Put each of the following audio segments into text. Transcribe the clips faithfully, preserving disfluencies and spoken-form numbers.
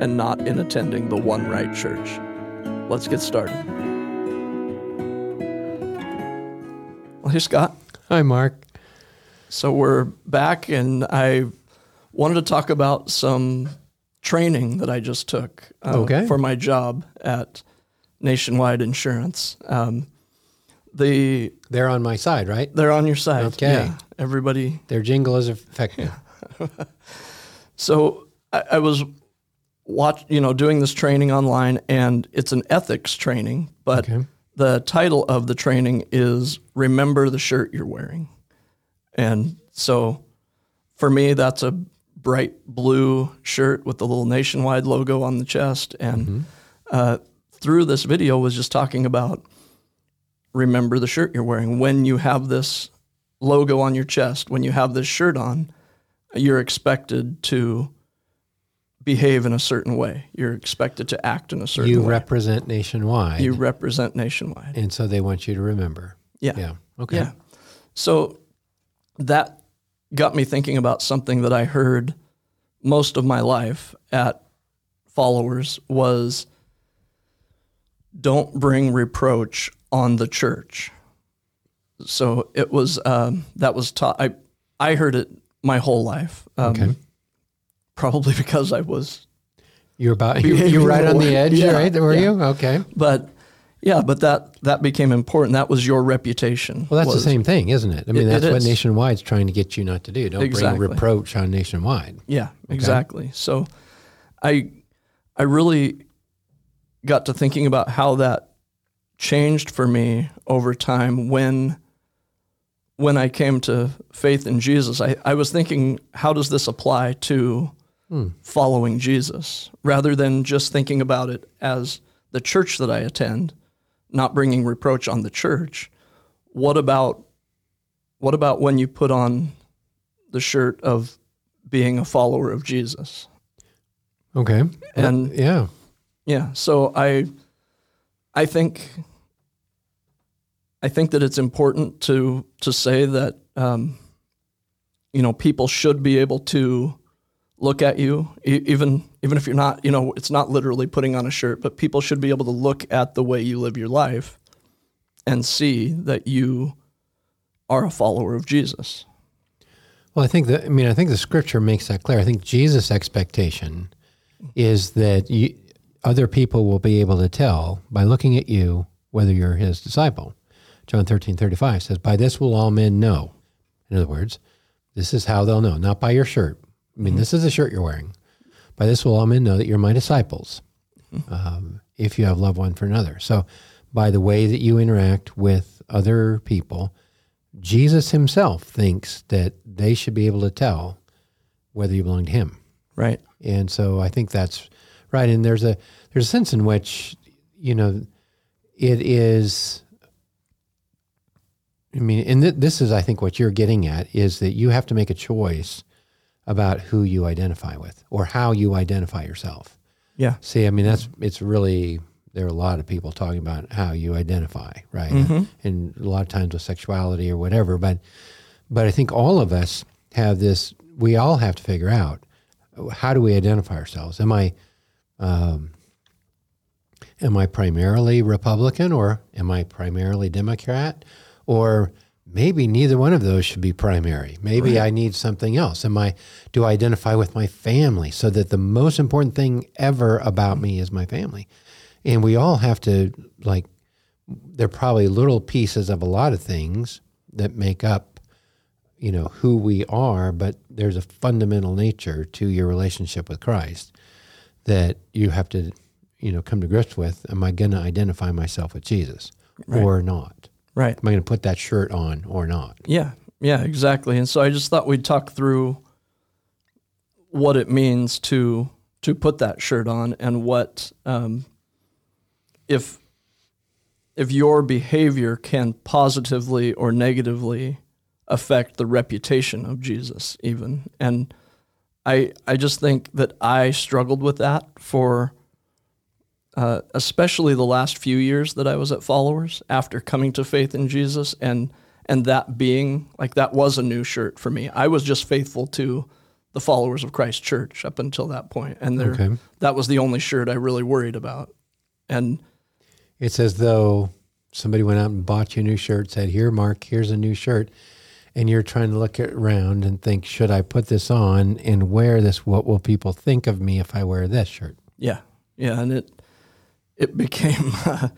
and not in attending the one right church. Let's get started. Well, hey, Scott. Hi, Mark. So we're back, and I wanted to talk about some training that I just took uh, okay. for my job at Nationwide Insurance. Um, the They're on my side, right? They're on your side. Okay. Yeah. Everybody. Their jingle is effective. Yeah. So I, I was watch, you know, doing this training online, and it's an ethics training, but okay. the title of the training is Remember the Shirt You're Wearing. And so for me, that's a bright blue shirt with the little Nationwide logo on the chest. And mm-hmm. uh, through this video was just talking about remember the shirt you're wearing. When you have this logo on your chest, when you have this shirt on, you're expected to behave in a certain way. You're expected to act in a certain you way. You represent Nationwide. You represent Nationwide. And so they want you to remember. Yeah. Yeah. Okay. Yeah. So that got me thinking about something that I heard most of my life at Followers was, don't bring reproach on the church. So it was, um, that was taught. I, I heard it my whole life. Um, okay. Probably because I was. You're about, you, you're right on the edge, yeah, right? Were yeah. you? Okay. But yeah, but that, that became important. That was your reputation. Well, that's was, the same thing, isn't it? I mean, it, that's it what is. Nationwide's trying to get you not to do. Don't exactly. bring reproach on Nationwide. Yeah, okay? exactly. So I, I really got to thinking about how that changed for me over time when, when I came to faith in Jesus. I, I was thinking, how does this apply to Hmm. following Jesus, rather than just thinking about it as the church that I attend, not bringing reproach on the church. What about what about when you put on the shirt of being a follower of Jesus? Okay. And yeah. Yeah. So I I think I think that it's important to to say that um, you know, people should be able to look at you, even even if you're not, you know, it's not literally putting on a shirt, but people should be able to look at the way you live your life and see that you are a follower of Jesus. Well, I think that, I mean, I think the scripture makes that clear. I think Jesus' expectation is that you, other people will be able to tell by looking at you whether you're his disciple. John thirteen thirty-five says, by this will all men know. In other words, this is how they'll know, not by your shirt. I mean, mm-hmm. this is the shirt you're wearing. By this will all men know that you're my disciples, mm-hmm. um, if you have love one for another. So by the way that you interact with other people, Jesus himself thinks that they should be able to tell whether you belong to him. Right. And so I think that's right. And there's a there's a sense in which, you know, it is, I mean, and th- this is, I think, what you're getting at, is that you have to make a choice about who you identify with or how you identify yourself. Yeah. See, I mean, that's, it's really, there are a lot of people talking about how you identify, right? Mm-hmm. And a lot of times with sexuality or whatever, but, but I think all of us have this, we all have to figure out, how do we identify ourselves? Am I, um, am I primarily Republican, or am I primarily Democrat, or maybe neither one of those should be primary. Maybe right. I need something else. Am I, do I identify with my family, so that the most important thing ever about me is my family? And we all have to, like, there are probably little pieces of a lot of things that make up, you know, who we are, but there's a fundamental nature to your relationship with Christ that you have to, you know, come to grips with. Am I going to identify myself with Jesus right. or not? Right. Am I going to put that shirt on or not? Yeah, yeah, exactly. And so I just thought we'd talk through what it means to to put that shirt on, and what um, if if your behavior can positively or negatively affect the reputation of Jesus even. And I I just think that I struggled with that for uh, especially the last few years that I was at Followers after coming to faith in Jesus, and and that being, like, that was a new shirt for me. I was just faithful to the Followers of Christ Church up until that point, and there, okay. that was the only shirt I really worried about. And it's as though somebody went out and bought you a new shirt, said, "Here, Mark, here's a new shirt," and you're trying to look around and think, should I put this on and wear this? What will people think of me if I wear this shirt? Yeah, yeah, and it it became, uh,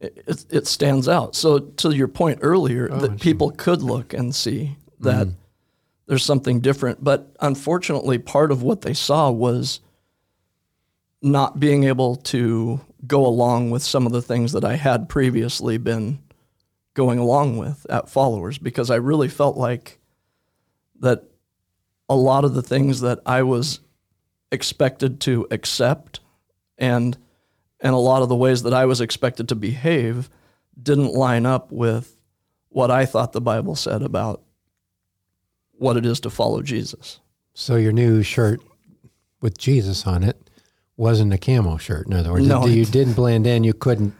it, it stands out. So to your point earlier, oh, that people could look and see that mm. there's something different, but unfortunately part of what they saw was not being able to go along with some of the things that I had previously been going along with at Followers, because I really felt like that a lot of the things that I was expected to accept and and a lot of the ways that I was expected to behave didn't line up with what I thought the Bible said about what it is to follow Jesus. So your new shirt with Jesus on it wasn't a camo shirt, in other words. No, you didn't blend in, you couldn't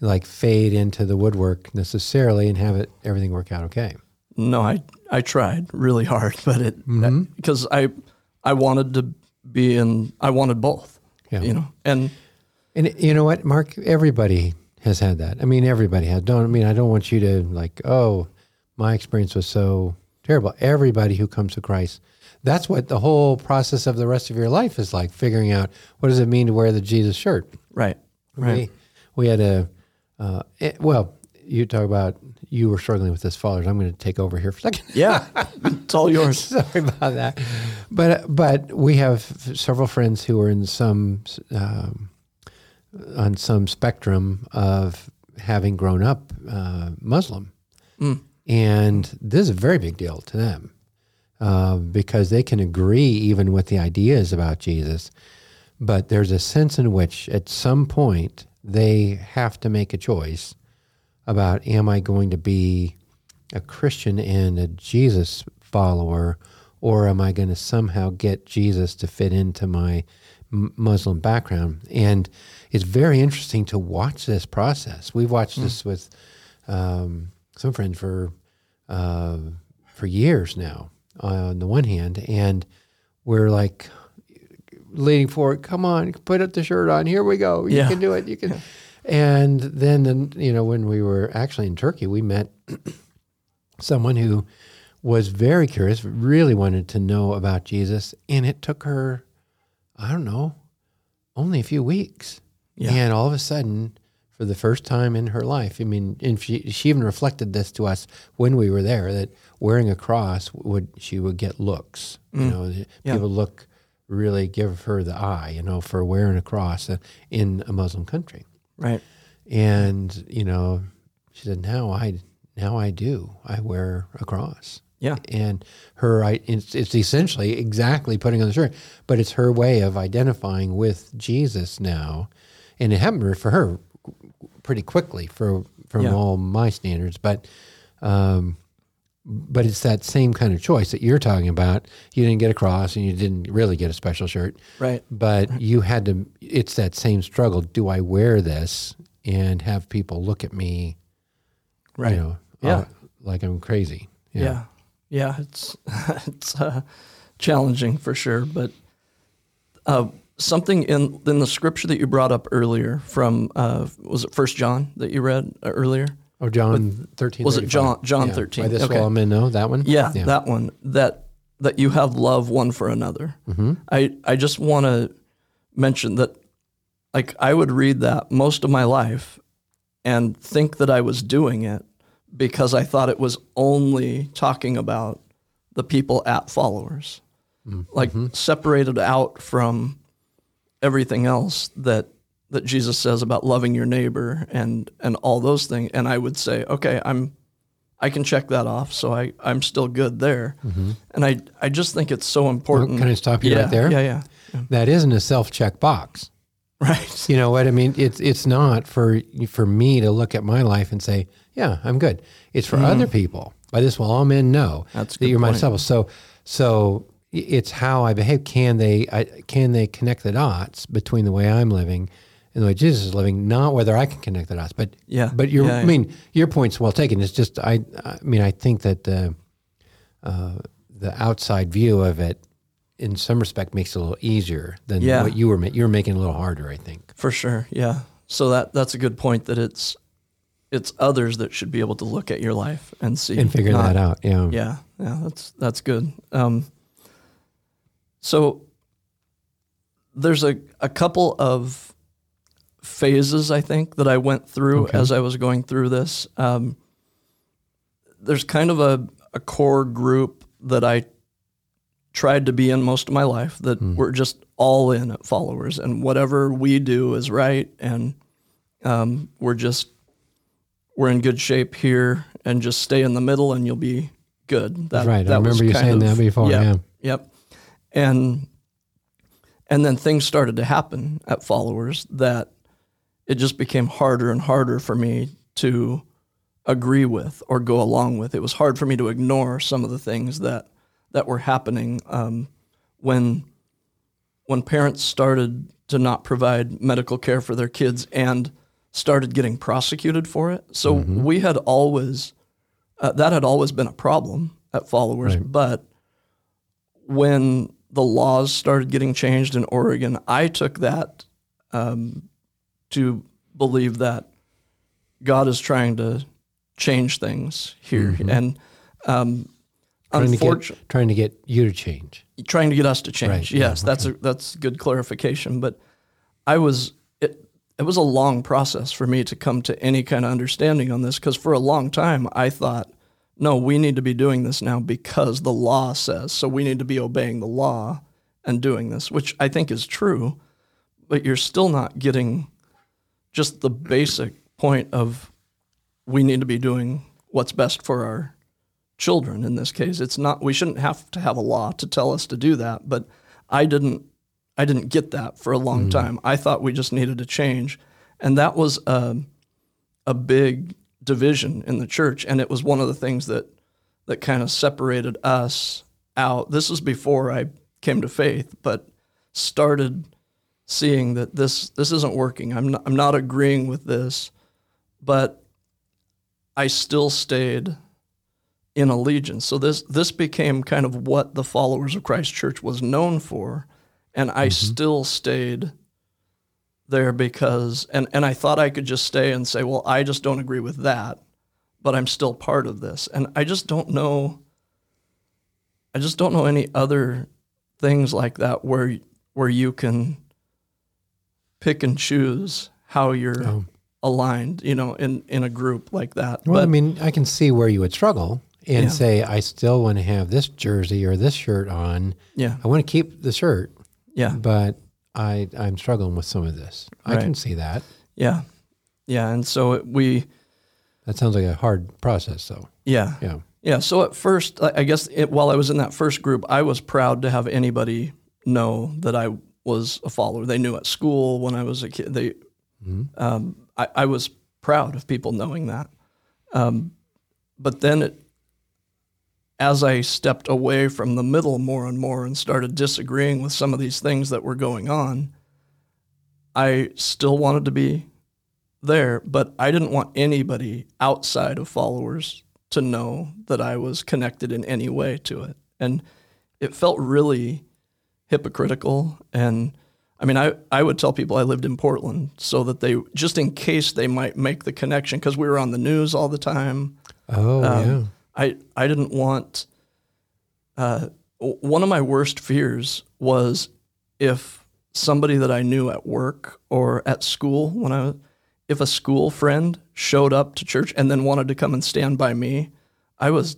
like fade into the woodwork necessarily and have it everything work out okay. No, I I tried really hard, but it mm-hmm. because I I wanted to be in I wanted both. Yeah. You know. And and you know what, Mark, everybody has had that. I mean, everybody has. Don't I mean I don't want you to like, "Oh, my experience was so terrible." Everybody who comes to Christ, that's what the whole process of the rest of your life is like, figuring out what does it mean to wear the Jesus shirt. Right. Right. We, we had a Uh, it, well, you talk about you were struggling with this, Followers. I'm going to take over here for a second. Yeah, it's all yours. Sorry about that. But but we have several friends who are in some um, on some spectrum of having grown up uh, Muslim, mm. and this is a very big deal to them uh, because they can agree even with the ideas about Jesus, but there's a sense in which at some point they have to make a choice about, am I going to be a Christian and a Jesus follower, or am I going to somehow get Jesus to fit into my m- Muslim background? And it's very interesting to watch this process. We've watched mm. this with um, some friends for uh, for years now, uh, on the one hand, and we're like, leaning forward, come on, put up the shirt on, here we go, you yeah. can do it, you can. And then, the, you know, when we were actually in Turkey, we met someone who was very curious, really wanted to know about Jesus, and it took her, I don't know, only a few weeks. Yeah. And all of a sudden, for the first time in her life, I mean, and she, she even reflected this to us when we were there, that wearing a cross, would she would get looks, mm. you know, yeah. people look, really give her the eye, you know, for wearing a cross in a Muslim country. Right. And, you know, she said, now I, now I do, I wear a cross. Yeah. And her, it's, it's essentially exactly putting on the shirt, but it's her way of identifying with Jesus now. And it happened for her pretty quickly for, from yeah. all my standards, but, um, But it's that same kind of choice that you're talking about. You didn't get a cross and you didn't really get a special shirt. Right. But right. you had to, it's that same struggle. Do I wear this and have people look at me, right. you know, yeah. uh, like I'm crazy? Yeah. Yeah. yeah it's it's uh, challenging for sure. But uh, something in, in the scripture that you brought up earlier from, uh, was it First John that you read earlier? Oh, John thirteen. Was it John John yeah, thirteen? By this okay. will all men know, that one? Yeah, yeah, that one. That that you have love one for another. Mm-hmm. I, I just want to mention that, like, I would read that most of my life and think that I was doing it because I thought it was only talking about the people at Followers. Mm-hmm. Like, separated out from everything else that that Jesus says about loving your neighbor and, and all those things. And I would say, okay, I'm, I can check that off. So I, I'm still good there. Mm-hmm. And I, I just think it's so important. Well, can I stop you yeah, right there? Yeah, yeah. that isn't a self-check box. Right. You know what I mean? It's it's not for for me to look at my life and say, yeah, I'm good. It's for mm. other people. By this will all men know That's that you're my disciples. So so it's how I behave. Can they I, can they connect the dots between the way I'm living and the way Jesus is living? Not whether I can connect the dots, but yeah. But your yeah, yeah. I mean your point's well taken. It's just I I mean I think that the uh, the outside view of it, in some respect, makes it a little easier than yeah. what you were making. You were making it a little harder, I think. For sure, yeah. So that that's a good point, that it's it's others that should be able to look at your life and see. And figure not, that out, yeah. Yeah, yeah, that's, that's good. Um, so there's a, a couple of phases, I think, that I went through okay. as I was going through this. Um, there's kind of a, a core group that I tried to be in most of my life that mm. we're just all in at Followers, and whatever we do is right. And, um, we're just, we're in good shape here, and just stay in the middle and you'll be good. That, right. That I remember you saying of, that before. Yep, yeah. Yep. And, and then things started to happen at Followers that it just became harder and harder for me to agree with or go along with. It was hard for me to ignore some of the things that that were happening um, when when parents started to not provide medical care for their kids and started getting prosecuted for it. So mm-hmm. we had always, uh, that had always been a problem at Followers, right. but when the laws started getting changed in Oregon, I took that um, to believe that God is trying to change things here. Mm-hmm. And um Trying to, get, trying to get you to change. Trying to get us to change. Right. Yes, yeah. that's okay. a, that's good clarification. But I was it, it was a long process for me to come to any kind of understanding on this, because for a long time I thought, no, we need to be doing this now because the law says, so we need to be obeying the law and doing this, which I think is true, but you're still not getting just the basic point of we need to be doing what's best for our children in this case. It's not, we shouldn't have to have a law to tell us to do that, but I didn't I didn't get that for a long mm. time. I thought we just needed to change, and that was a, a big division in the church, and it was one of the things that that kind of separated us out. This was before I came to faith, but started seeing that this this isn't working. I'm not, I'm not agreeing with this, but I still stayed in allegiance. So this this became kind of what the Followers of Christ Church was known for, and I mm-hmm. still stayed there because, and, and I thought I could just stay and say, well, I just don't agree with that, but I'm still part of this. And I just don't know, I just don't know any other things like that where where you can pick and choose how you're oh. aligned, you know, in, in a group like that. Well, but, I mean, I can see where you would struggle and yeah. say, I still want to have this jersey or this shirt on. Yeah. I want to keep the shirt. Yeah. But I, I'm struggling with some of this. Right. I can see that. Yeah. Yeah. And so it, we... That sounds like a hard process, though. Yeah. Yeah. Yeah. So at first, I guess it, while I was in that first group, I was proud to have anybody know that I was a follower. They knew at school when I was a kid. They, mm-hmm. um, I, I was proud of people knowing that. Um, but then it... as I stepped away from the middle more and more and started disagreeing with some of these things that were going on, I still wanted to be there, but I didn't want anybody outside of Followers to know that I was connected in any way to it. And it felt really hypocritical. And I mean, I, I would tell people I lived in Portland so that they, just in case they might make the connection, because we were on the news all the time. Oh, um, yeah. I, I didn't want, uh, one of my worst fears was if somebody that I knew at work or at school, when I was, if a school friend showed up to church and then wanted to come and stand by me, I was,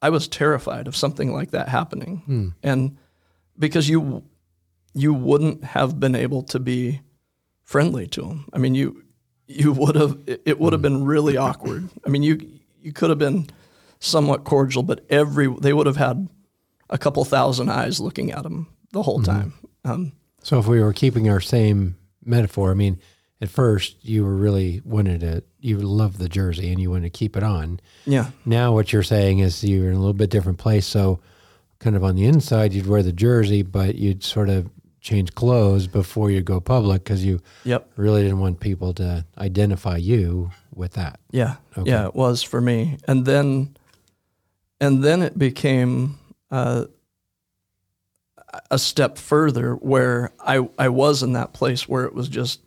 I was terrified of something like that happening. Hmm. And because you, you wouldn't have been able to be friendly to them. I mean, you, you would have, it, it would have been really awkward. I mean, you, you could have been somewhat cordial, but every they would have had a couple thousand eyes looking at him the whole mm-hmm. time. Um, So if we were keeping our same metaphor, I mean, at first you were really wanted it, you loved the jersey and you wanted to keep it on. Yeah. Now what you're saying is you're in a little bit different place. So kind of on the inside, you'd wear the jersey, but you'd sort of change clothes before you go public because you yep. really didn't want people to identify you with that. Yeah. Okay. Yeah, it was for me. And then, and then it became uh, a step further where I, I was in that place where it was just,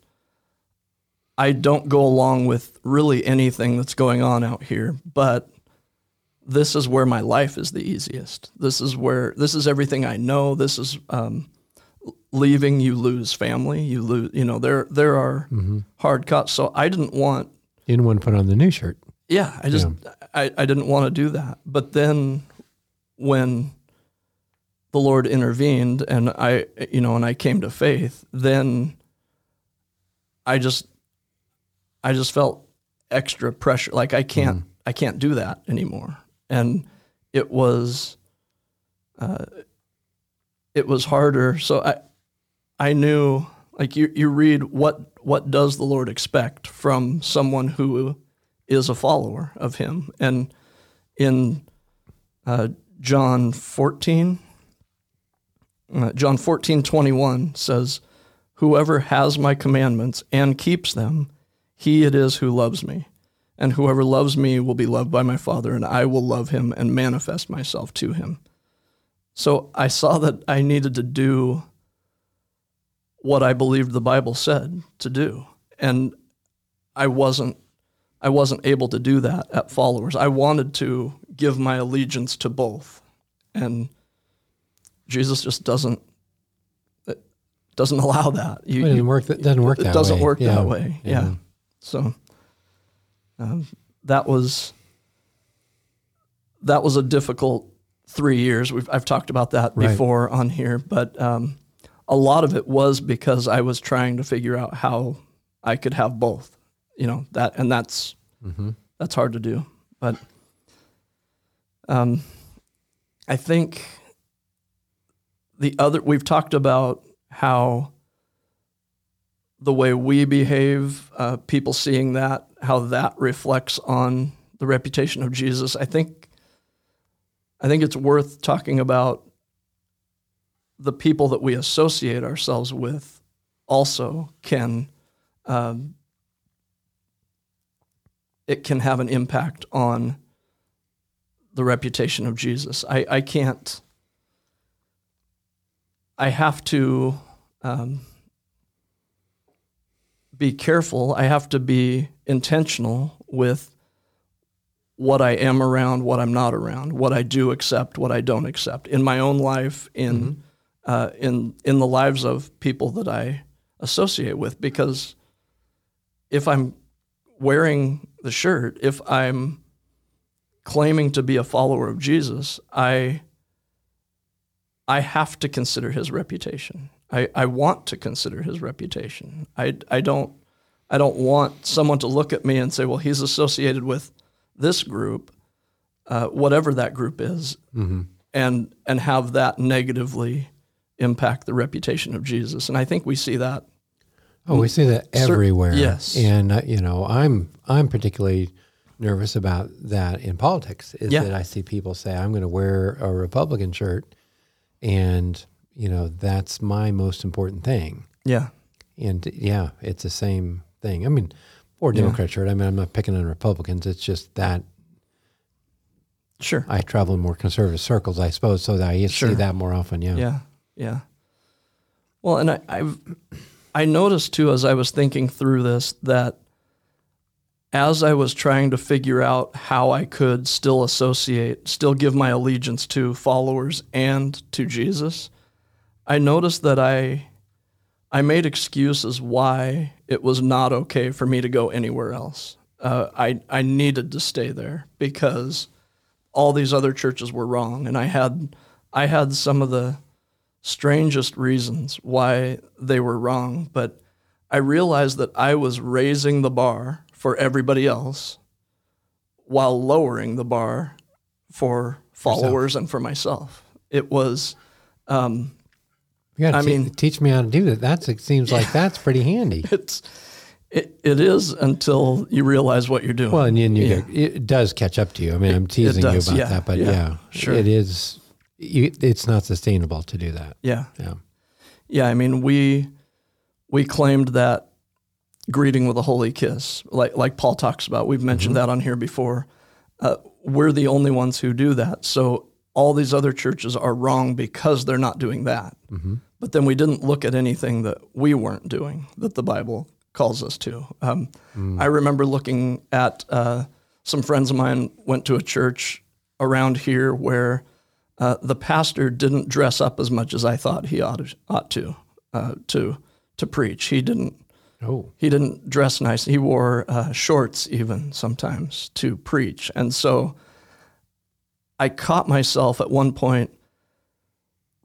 I don't go along with really anything that's going on out here, but this is where my life is the easiest. This is where, this is everything I know. This is um, leaving, you lose family, you lose, you know, there there are mm-hmm. hard cuts. So I didn't want... You didn't want to put on the new shirt. Yeah, I just, yeah. I, I didn't want to do that. But then when the Lord intervened and I, you know, and I came to faith, then I just... I just felt extra pressure. Like I can't, mm. I can't do that anymore. And it was, uh, it was harder. So I, I knew like you, you read what, what does the Lord expect from someone who is a follower of him? And in, uh, John fourteen, uh, John fourteen, twenty-one says, whoever has my commandments and keeps them, he it is who loves me, and whoever loves me will be loved by my Father, and I will love him and manifest myself to him. So I saw that I needed to do what I believed the Bible said to do, and I wasn't I wasn't able to do that at Followers. I wanted to give my allegiance to both, and Jesus just doesn't it doesn't allow that. You, it doesn't work that, doesn't work that way. It doesn't work that way, yeah. yeah. So um, that was that was a difficult three years. We've, I've talked about that right. before on here, but um, a lot of it was because I was trying to figure out how I could have both. You know that, and that's mm-hmm. that's hard to do. But um, I think the other we've talked about how. The way we behave, uh, people seeing that, how that reflects on the reputation of Jesus. I think, I think it's worth talking about the people that we associate ourselves with also can, um, it can have an impact on the reputation of Jesus. I, I can't, I have to, um, be careful. I have to be intentional with what I am around, what I'm not around, what I do accept, what I don't accept in my own life, in mm-hmm. uh, in in the lives of people that I associate with. Because if I'm wearing the shirt, if I'm claiming to be a follower of Jesus, I I have to consider his reputation. I, I want to consider his reputation. I, I don't I don't want someone to look at me and say, well, he's associated with this group, uh, whatever that group is, mm-hmm. and and have that negatively impact the reputation of Jesus. And I think we see that. Oh, we see that everywhere. Certain, yes, and uh, you know, I'm I'm particularly nervous about that in politics. Is yeah. that I see people say, I'm going to wear a Republican shirt, and you know, that's my most important thing. Yeah. And yeah, it's the same thing. I mean, or Democrat yeah. shirt. I mean, I'm not picking on Republicans. It's just that. Sure. I travel in more conservative circles, I suppose, so that I sure. see that more often. Yeah. Yeah. Yeah. Well, and I, I've, I noticed too, as I was thinking through this, that as I was trying to figure out how I could still associate, still give my allegiance to followers and to Jesus, I noticed that I I made excuses why it was not okay for me to go anywhere else. Uh, I, I needed to stay there because all these other churches were wrong, and I had I had some of the strangest reasons why they were wrong, but I realized that I was raising the bar for everybody else while lowering the bar for followers yourself. And for myself. It was... Um, You got to teach me how to do that. That's, it seems like that's pretty handy. It's it, it is until you realize what you're doing. Well, and, and you, yeah. it does catch up to you. I mean, it, I'm teasing you about yeah, that, but yeah, yeah sure. it is. You, it's not sustainable to do that. Yeah, yeah, yeah. I mean, we we claimed that greeting with a holy kiss, like like Paul talks about. We've mentioned mm-hmm. that on here before. Uh, we're the only ones who do that. So all these other churches are wrong because they're not doing that. Mm-hmm. But then we didn't look at anything that we weren't doing that the Bible calls us to. Um, mm. I remember looking at uh, some friends of mine went to a church around here where uh, the pastor didn't dress up as much as I thought he ought to ought to uh, to to preach. He didn't. Oh. He didn't dress nice. He wore uh, shorts even sometimes to preach, and so I caught myself at one point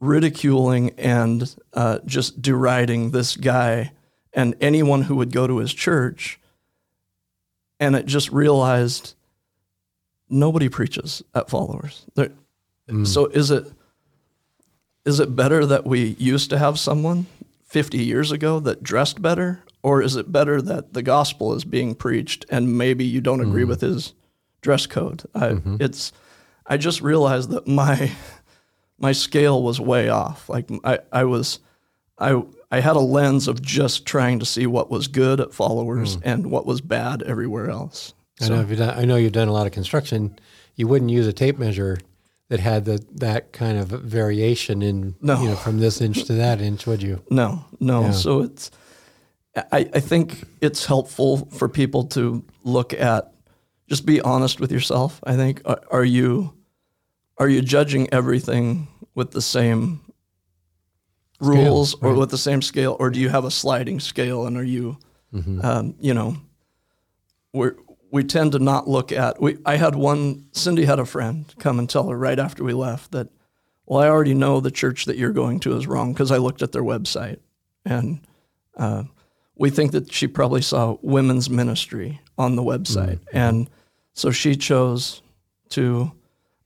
ridiculing and uh, just deriding this guy and anyone who would go to his church. And it just realized nobody preaches at Followers. Mm. So is it is it better that we used to have someone fifty years ago that dressed better? Or is it better that the gospel is being preached and maybe you don't agree mm. with his dress code? I, mm-hmm. It's... I just realized that my my scale was way off. Like I, I was, I I had a lens of just trying to see what was good at Followers mm. and what was bad everywhere else. I so. know you've done, I know you've done a lot of construction. You wouldn't use a tape measure that had the, that kind of variation in no. you know, from this inch to that inch, would you? No, no. Yeah. So it's I, I think it's helpful for people to look at. Just be honest with yourself. I think are, are you are you judging everything with the same scale, rules or right. with the same scale, or do you have a sliding scale? And are you, mm-hmm. um, you know, we we tend to not look at. We I had one. Cindy had a friend come and tell her right after we left that, well, I already know the church that you're going to is wrong because I looked at their website, and uh, we think that she probably saw women's ministry on the website. Mm-hmm. And so she chose to,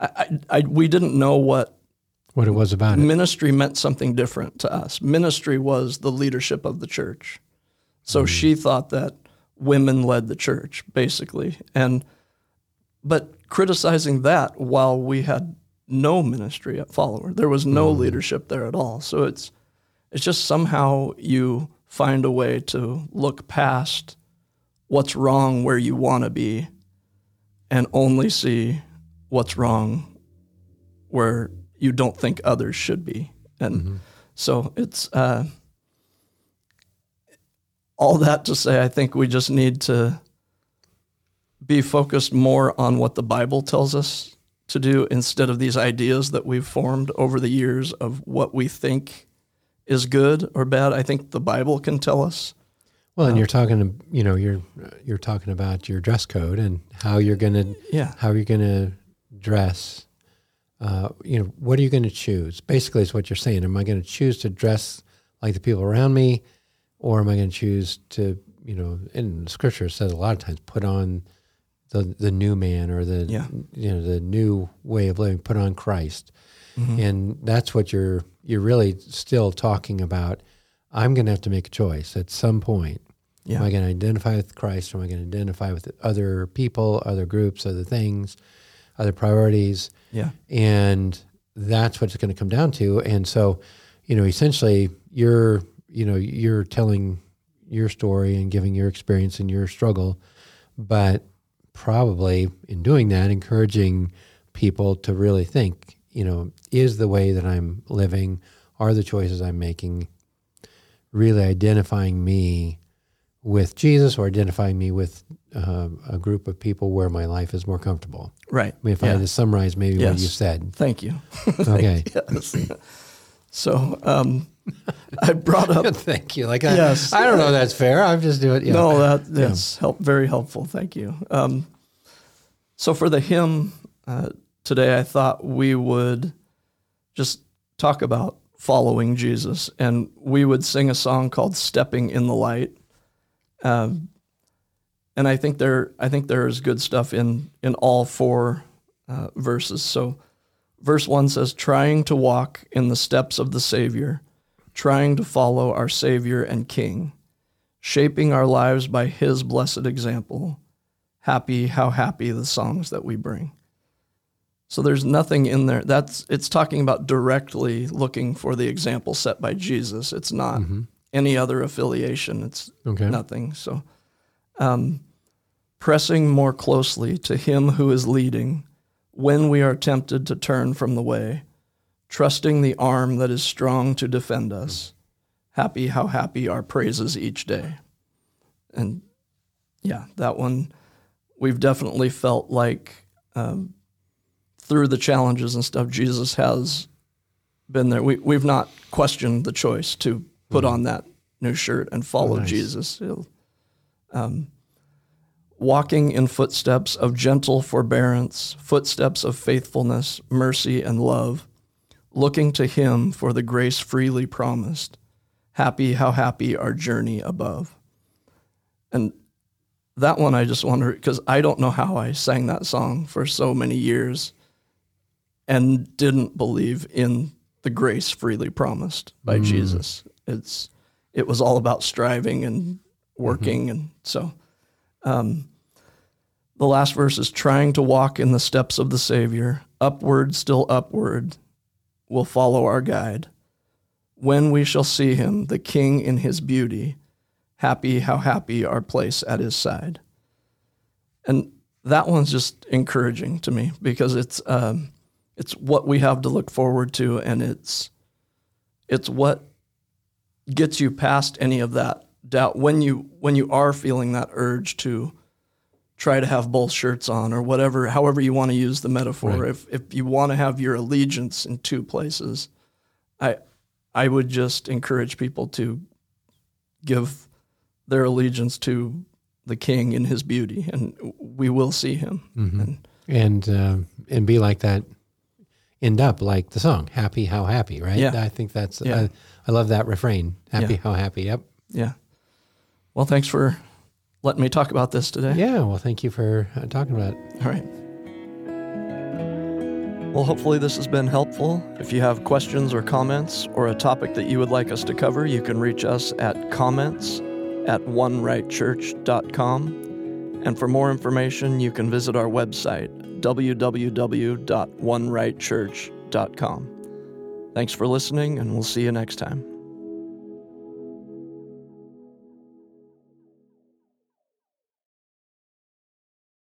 I, I, I, we didn't know what what it was about. Ministry it. meant something different to us. Ministry was the leadership of the church. So mm-hmm. she thought that women led the church, basically. And but criticizing that while we had no ministry at Follower, there was no mm-hmm. leadership there at all. So it's it's just somehow you find a way to look past what's wrong where you want to be and only see what's wrong where you don't think others should be. And mm-hmm. so it's uh, all that to say, I think we just need to be focused more on what the Bible tells us to do instead of these ideas that we've formed over the years of what we think is good or bad. I think the Bible can tell us. Well, and you're talking, you know, you're you're talking about your dress code and how you're gonna, yeah. how you're gonna dress. Uh, you know, what are you gonna choose? Basically, is what you're saying. Am I gonna choose to dress like the people around me, or am I gonna choose to, you know, and Scripture says a lot of times, put on the the new man or the yeah. you know the new way of living, put on Christ, mm-hmm. and that's what you're you're really still talking about. I'm gonna have to make a choice at some point. Yeah. Am I going to identify with Christ? Or am I going to identify with other people, other groups, other things, other priorities? Yeah. And that's what it's going to come down to. And so, you know, essentially you're, you know, you're telling your story and giving your experience and your struggle, but probably in doing that, encouraging people to really think, you know, is the way that I'm living, are the choices I'm making really identifying me with Jesus or identifying me with uh, a group of people where my life is more comfortable. Right. I mean, if yeah. I had to summarize maybe yes. what you said. Thank you. Okay. Yes. So um, I brought up. Thank you. Like I, yes. I don't know that's fair. I'm just doing it. Yeah. No, that, that's yeah. help, very helpful. Thank you. Um, so for the hymn uh, today, I thought we would just talk about following Jesus, and we would sing a song called Stepping in the Light. Um, and I think there, I think there is good stuff in in all four uh, verses. So, verse one says, "Trying to walk in the steps of the Savior, trying to follow our Savior and King, shaping our lives by his blessed example. Happy, how happy the songs that we bring. So there's nothing in there. That's it's talking about directly looking for the example set by Jesus. It's not mm-hmm. any other affiliation. It's okay. nothing. So um, pressing more closely to him who is leading when we are tempted to turn from the way, trusting the arm that is strong to defend us. Happy, how happy our praises each day. And yeah, that one we've definitely felt like um, through the challenges and stuff, Jesus has been there. We, we've not questioned the choice to put mm-hmm. on that new shirt and follow oh, nice. Jesus. Um, walking in footsteps of gentle forbearance, footsteps of faithfulness, mercy, and love, looking to him for the grace freely promised. Happy, how happy our journey above. And that one I just wonder, because I don't know how I sang that song for so many years and didn't believe in the grace freely promised by mm. Jesus. It's It was all about striving and working. Mm-hmm. And so um, the last verse is trying to walk in the steps of the Savior, upward, still upward, will follow our guide. When we shall see him, the King in his beauty, happy, how happy our place at his side. And that one's just encouraging to me because it's um, it's what we have to look forward to, and it's it's what gets you past any of that doubt when you when you are feeling that urge to try to have both shirts on or whatever, however you want to use the metaphor. Right. If if you want to have your allegiance in two places, I I would just encourage people to give their allegiance to the King in his beauty, and we will see him. Mm-hmm. And and, uh, and be like that, end up like the song, happy, how happy, right? Yeah. I think that's, yeah. I, I love that refrain, happy, yeah. how happy, yep. Yeah. Well, thanks for letting me talk about this today. Yeah, well, thank you for uh, talking about it. All right. Well, hopefully this has been helpful. If you have questions or comments or a topic that you would like us to cover, you can reach us at comments at one right church dot com. And for more information, you can visit our website, w w w dot one right church dot com. Thanks for listening, and we'll see you next time.